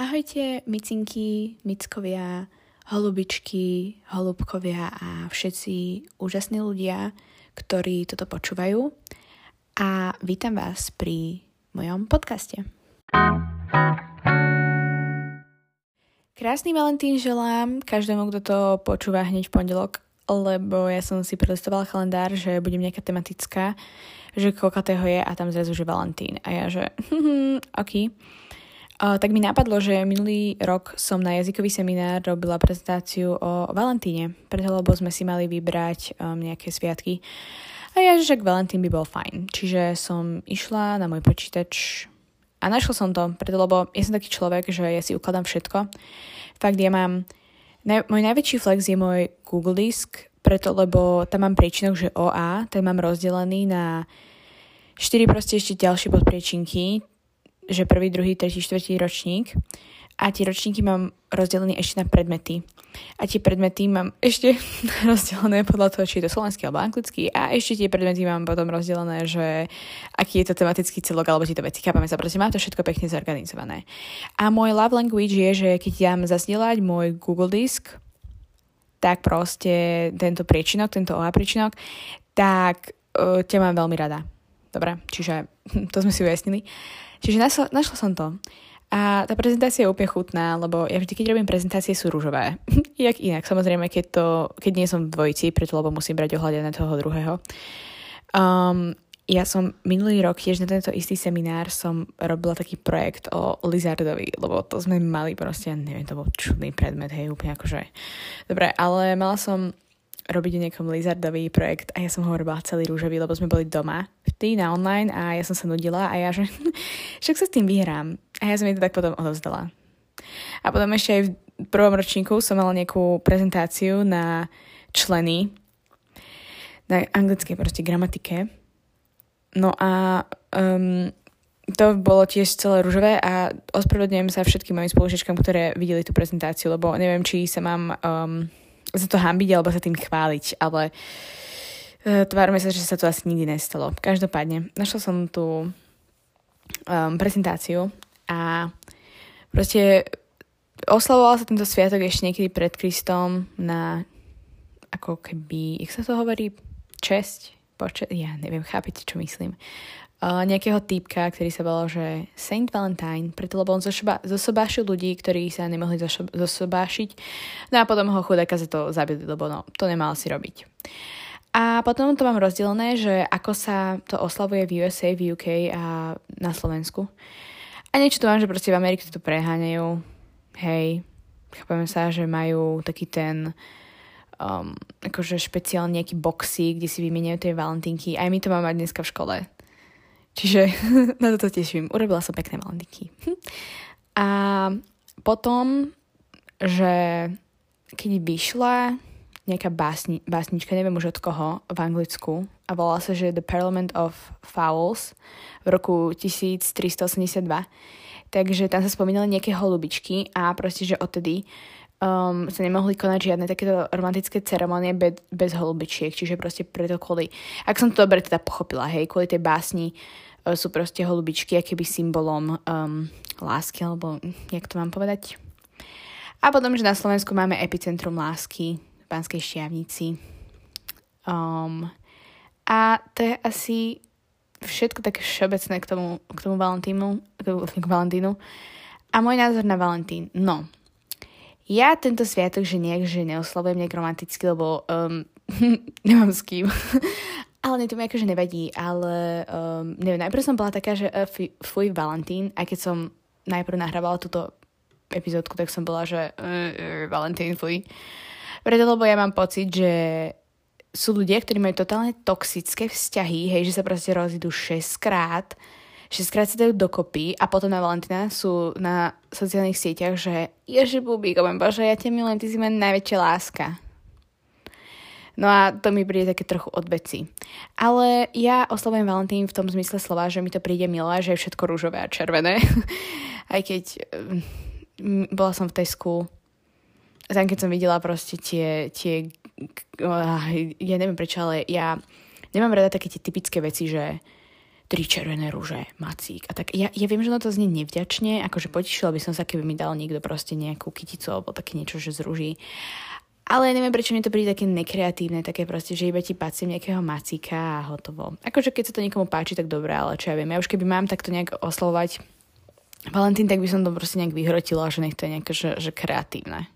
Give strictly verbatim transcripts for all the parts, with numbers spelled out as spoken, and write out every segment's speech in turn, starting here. Ahojte, micinky, mickovia, holubičky, holubkovia a všetci úžasní ľudia, ktorí toto počúvajú. A vítam vás pri mojom podcaste. Krásny Valentín želám každému, kto to počúva hneď v pondelok, lebo ja som si prelistovala kalendár, že budem nejaká tematická, že koľkatého je a tam zrazu, že Valentín. A ja, že okej. Okay. Uh, tak mi napadlo, že minulý rok som na jazykový seminár robila prezentáciu o Valentíne, preto lebo sme si mali vybrať um, nejaké sviatky. A ja, že Valentín by bol fajn. Čiže som išla na môj počítač a našla som to, preto lebo ja som taký človek, že ja si ukladám všetko. Fakt, ja mám... Naj- môj najväčší flex je môj Google disk, preto lebo tam mám priečinok, že ó á, ten mám rozdelený na štyri proste ešte ďalšie podpriečinky, že prvý, druhý, tretí, štvrtý ročník a tie ročníky mám rozdelené ešte na predmety. A tie predmety mám ešte rozdelené podľa toho, či je to slovenský alebo anglický a ešte tie predmety mám potom rozdelené, že aký je to tematický celok alebo tieto veci. Chápame sa, prosím, mám to všetko pekne zorganizované. A môj love language je, že keď dám zazdieľať môj Google disk, tak proste tento priečinok, tento ó á priečinok, tak uh, ťa mám veľmi rada. Dobre, čiže to sme si ujasnili. Čiže našla, našla som to. A tá prezentácia je úplne chutná, lebo ja vždy, keď robím prezentácie, sú ružové. Jak inak, samozrejme, keď, to, keď nie som v dvojici, preto lebo musím brať ohľad na toho druhého. Um, ja som minulý rok tiež na tento istý seminár som robila taký projekt o Lizardovi, lebo to sme mali proste, neviem, to bol čudný predmet, hej, úplne akože. Dobre, ale mala som robiť o nejakom Lizardový projekt a ja som ho robila celý rúžový, lebo sme boli doma vtedy na online a ja som sa nudila a ja, že však sa s tým vyhrám. A ja som jej to tak potom odovzdala. A potom ešte aj v prvom ročníku som mala nejakú prezentáciu na členy na anglickej proste gramatike. No a um, to bolo tiež celé ružové a ospravedlňujem sa všetkým mojim spolužiačkám, ktoré videli tú prezentáciu, lebo neviem, či sa mám... Um, za to hanbiť alebo sa tým chváliť, ale e, tvárme sa, že sa to asi nikdy nestalo. Každopádne, našla som tú um, prezentáciu a proste oslavoval sa tento sviatok ešte niekedy pred Kristom na ako keby, jak sa to hovorí, česť, počet, ja neviem, chápete, čo myslím. Uh, nejakého týpka, ktorý sa volal, že Saint Valentine, preto lebo on zošoba, zosobášil ľudí, ktorí sa nemohli zošob, zosobášiť. No a potom ho chudáka za to zabili, lebo no, to nemal si robiť. A potom to mám rozdelené, že ako sa to oslavuje v ú es á, v ú ká a na Slovensku. A niečo tu mám, že proste v Amerike to preháňajú. Hej, chápame sa, že majú taký ten... Um, akože špeciálne nejaký boxy, kde si vymieňajú tie valentínky. Aj my to máme dneska v škole. Čiže na toto teším. Urobila som pekné valentinky. A potom, že keď vyšla nejaká básni- básnička, neviem už od koho, v Anglicku a volala sa, že The Parliament of Fowls v roku tisíc tristoosemdesiatdva. Takže tam sa spomínali nejaké holubičky a proste, že odtedy Um, sa nemohli konať žiadne takéto romantické ceremonie bez, bez holubičiek, čiže proste preto kvôli, ak som to dobre teda pochopila, hej, kvôli tej básni uh, sú proste holubičky akýby symbolom um, lásky, alebo jak to mám povedať. A potom, že na Slovensku máme epicentrum lásky v Banskej Štiavnici. Um, a to je asi všetko také všeobecné k tomu, k tomu Valentínu, k Valentínu. A môj názor na Valentín, no, ja tento sviatok, že nejak, že neoslavujem nejak romanticky, lebo um, nemám s kým. Ale mne to mi akože nevadí, ale um, neviem, najprv som bola taká, že uh, fuj Valentín, aj keď som najprv nahrávala túto epizódku, tak som bola, že uh, uh, Valentín, fuj. Preto, lebo ja mám pocit, že sú ľudia, ktorí majú totálne toxické vzťahy, hej, že sa proste rozídu šesťkrát, šesťkrát sa dajú dokopy a potom na Valentína sú na sociálnych sieťach, že Ježi Bubík, oh bože, ja ťa milujem, ty si ma najväčšia láska. No a to mi príde také trochu odveci. Ale ja oslavujem Valentín v tom zmysle slova, že mi to príde milé, že je všetko rúžové a červené. Aj keď um, bola som v Tesku, tam keď som videla proste tie, tie uh, ja neviem prečo, ale ja nemám rada také tie typické veci, že tri červené rúže, macík. A tak ja, ja viem, že na to znie nevďačne, akože potešila by som sa, keby mi dal niekto proste nejakú kyticu alebo také niečo, že z rúží. Ale neviem, prečo mi to príde také nekreatívne, také proste, že iba ti pacím nejakého macíka a hotovo. Akože keď sa to niekomu páči, tak dobré, ale čo ja viem. Ja už keby mám takto nejak oslovovať Valentín, tak by som to proste nejak vyhrotila, že nech to je nejaké, že, že kreatívne.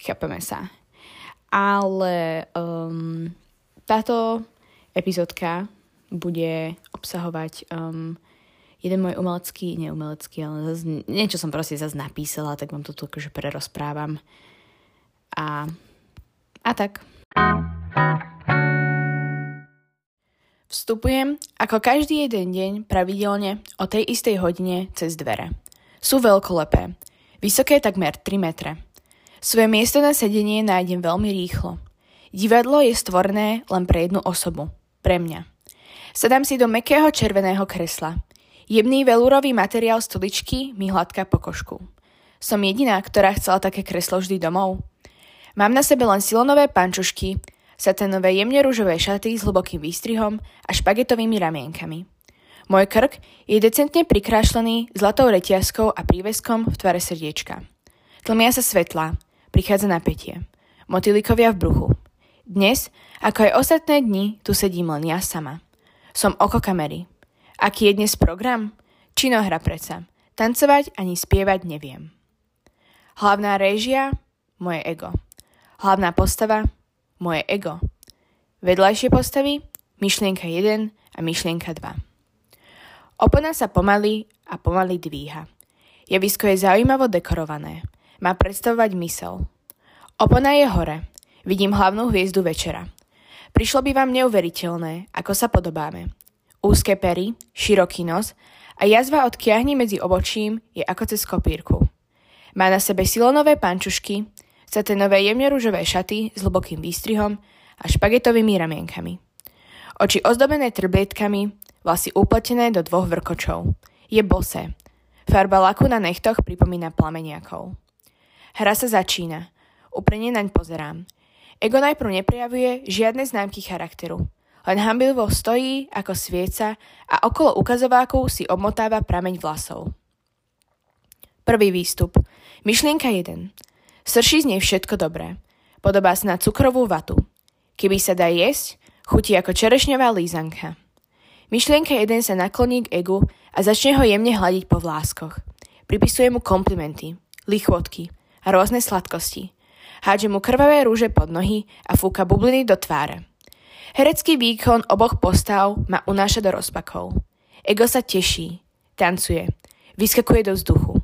Chápeme sa. Ale um, táto epizódka bude obsahovať um, jeden môj umelecký, nie umelecký, ale zase, niečo som proste zase napísala, tak vám to tu akože prerozprávam. A, a tak. Vstupujem ako každý jeden deň pravidelne o tej istej hodine cez dvere. Sú veľkolepé, vysoké takmer tri metre. Svoje miesto na sedenie nájdem veľmi rýchlo. Divadlo je stvorné len pre jednu osobu, pre mňa. Sadám si do mäkkého červeného kresla. Jemný velúrový materiál stoličky mi hladká po košku. Som jediná, ktorá chcela také kreslo vždy domov. Mám na sebe len silonové pančušky, saténové jemne ružové šaty s hlbokým výstrihom a špagetovými ramienkami. Môj krk je decentne prikrášlený zlatou reťazkou a príveskom v tvare srdiečka. Tlmia sa svetlá, prichádza napätie. Motýlikovia v bruchu. Dnes, ako aj ostatné dni, tu sedím len ja sama. Som oko kamery. Aký je dnes program? Činohra preca. Tancovať ani spievať neviem. Hlavná réžia? Moje ego. Hlavná postava, moje ego. Vedľajšie postavy, myšlienka jeden a myšlienka dva. Opona sa pomaly a pomaly dvíha. Javisko je zaujímavo dekorované. Má predstavovať mysel. Opona je hore. Vidím hlavnú hviezdu večera. Prišlo by vám neuveriteľné, ako sa podobáme. Úzke pery, široký nos a jazva od kiahni medzi obočím je ako cez kopírku. Má na sebe silonové pančušky, saténové jemne ružové šaty s hlbokým výstrihom a špagetovými ramienkami. Oči ozdobené trblietkami, vlasy upletené do dvoch vrkočov. Je bosé. Farba laku na nechtoch pripomína plameniakov. Hra sa začína. Úprene naň pozerám. Ego najprv neprejavuje žiadne známky charakteru. Len hanblivo stojí ako svieca a okolo ukazovákov si obmotáva prameň vlasov. Prvý výstup. Myšlienka jeden. Srší z nej všetko dobré. Podobá sa na cukrovú vatu. Keby sa dá jesť, chutí ako čerešňová lízanka. Myšlienka jeden sa nakloní k egu a začne ho jemne hladiť po vláskoch. Pripisuje mu komplimenty, lichvotky a rôzne sladkosti. Hádže mu krvavé rúže pod nohy a fúka bubliny do tváre. Herecký výkon oboch postav ma unáša do rozpakov. Ego sa teší, tancuje, vyskakuje do vzduchu.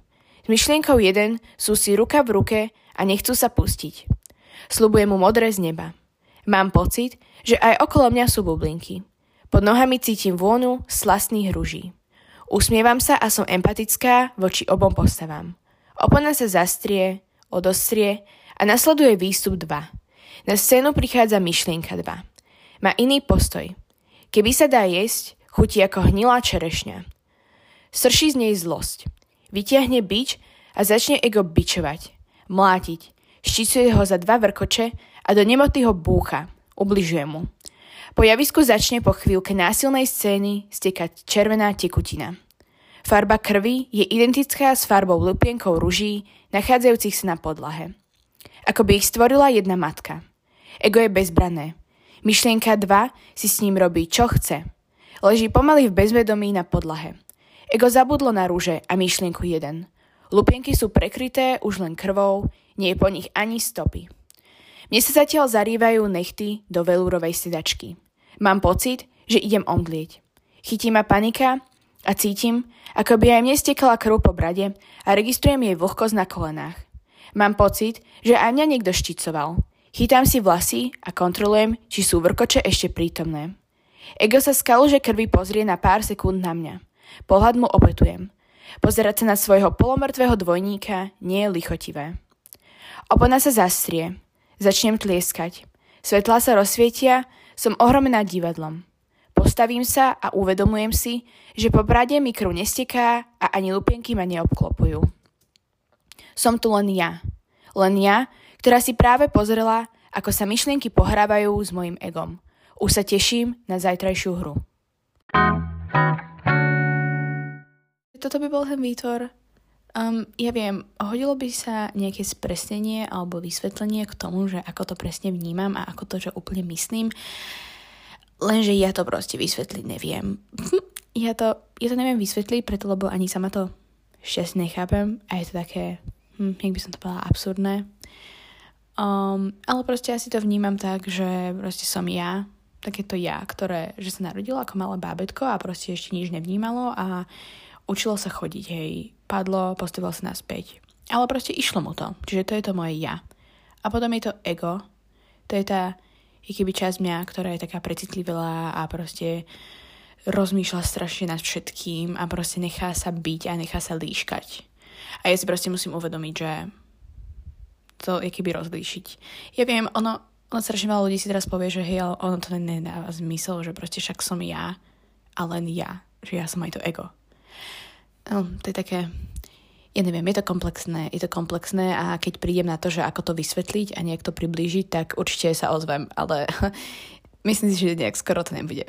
S myšlienkou jeden sú si ruka v ruke a nechcú sa pustiť. Sľubuje mu modré z neba. Mám pocit, že aj okolo mňa sú bublinky. Pod nohami cítim vôňu slastných ruží. Usmievam sa a som empatická voči obom postavám. Opona sa zastrie, odostrie a nasleduje výstup dva. Na scénu prichádza myšlienka dva. Má iný postoj. Keby sa dá jesť, chutí ako hnilá čerešňa. Srší z nej zlosť. Vytiahne bič a začne ego bičovať, mlátiť, ščicuje ho za dva vrkoče a do nemoty ho búcha, ubližuje mu. Po javisku začne po chvíľke násilnej scény stekať červená tekutina. Farba krvi je identická s farbou lupienkou ruží, nachádzajúcich sa na podlahe. Ako by ich stvorila jedna matka. Ego je bezbrané. Myšlienka dva si s ním robí, čo chce. Leží pomaly v bezvedomí na podlahe. Ego zabudlo na rúže a myšlienku jeden. Lupienky sú prekryté už len krvou, nie je po nich ani stopy. Mne sa zatiaľ zarývajú nechty do velúrovej sedačky. Mám pocit, že idem omdlieť. Chytí ma panika a cítim, ako by aj mne stekala krv po brade a registrujem jej vlhkosť na kolenách. Mám pocit, že aj mňa niekto šticoval. Chytám si vlasy a kontrolujem, či sú vrkoče ešte prítomné. Ego sa z kaluže krvi pozrie na pár sekúnd na mňa. Pohľad mu opetujem. Pozerať sa na svojho polomrtvého dvojníka nie je lichotivé. Opona sa zastrie. Začnem tlieskať. Svetlá sa rozsvietia, som ohromená divadlom. Postavím sa a uvedomujem si, že po brade mi krv nesteká a ani lupienky ma neobklopujú. Som tu len ja. Len ja, ktorá si práve pozrela, ako sa myšlienky pohrávajú s mojim egom. Už sa teším na zajtrajšiu hru. Toto by bol ten výtvor. Um, ja viem, hodilo by sa nejaké spresnenie alebo vysvetlenie k tomu, že ako to presne vnímam a ako to, že úplne myslím. Lenže ja to proste vysvetliť neviem. Ja to, ja to neviem vysvetliť, preto lebo ani sama to šťastne nechápem a je to také, hm, jak by som to povedala, absurdné. Um, ale proste ja si to vnímam tak, že proste som ja, takéto ja, ktoré, že sa narodilo ako malé bábätko a proste ešte nič nevnímalo a učilo sa chodiť, hej, padlo, postavilo sa naspäť. Ale proste išlo mu to, čiže to je to moje ja. A potom je to ego, to je tá, je keby časť mňa, ktorá je taká precitlivá a proste rozmýšľa strašne nad všetkým a proste nechá sa byť a nechá sa líškať. A ja si proste musím uvedomiť, že to je keby rozlíšiť. Ja viem, ono, ono strašne veľa ľudí si teraz povie, že hej, ale ono to nedáva zmysel, že proste však som ja a len ja, že ja som aj to ego. No, to je také, ja neviem, je to komplexné, je to komplexné a keď prídem na to, že ako to vysvetliť a nejak to priblížiť, tak určite sa ozvem, ale myslím si, že nejak skoro to nebude.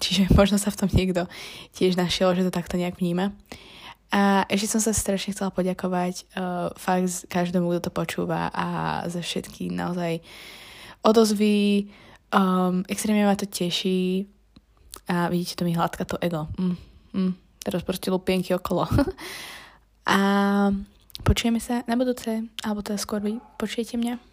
Čiže možno sa v tom niekto tiež našiel, že to takto nejak vníma. A ešte som sa strašne chcela poďakovať uh, fakt každému, kto to počúva a za všetky naozaj odozvy. Um, extrémne ma to teší a vidíte, to mi hladká to ego. Mm, mm. Teraz proste lupienky okolo. A počujeme sa na budúce, alebo teda skôr vy počujete mňa.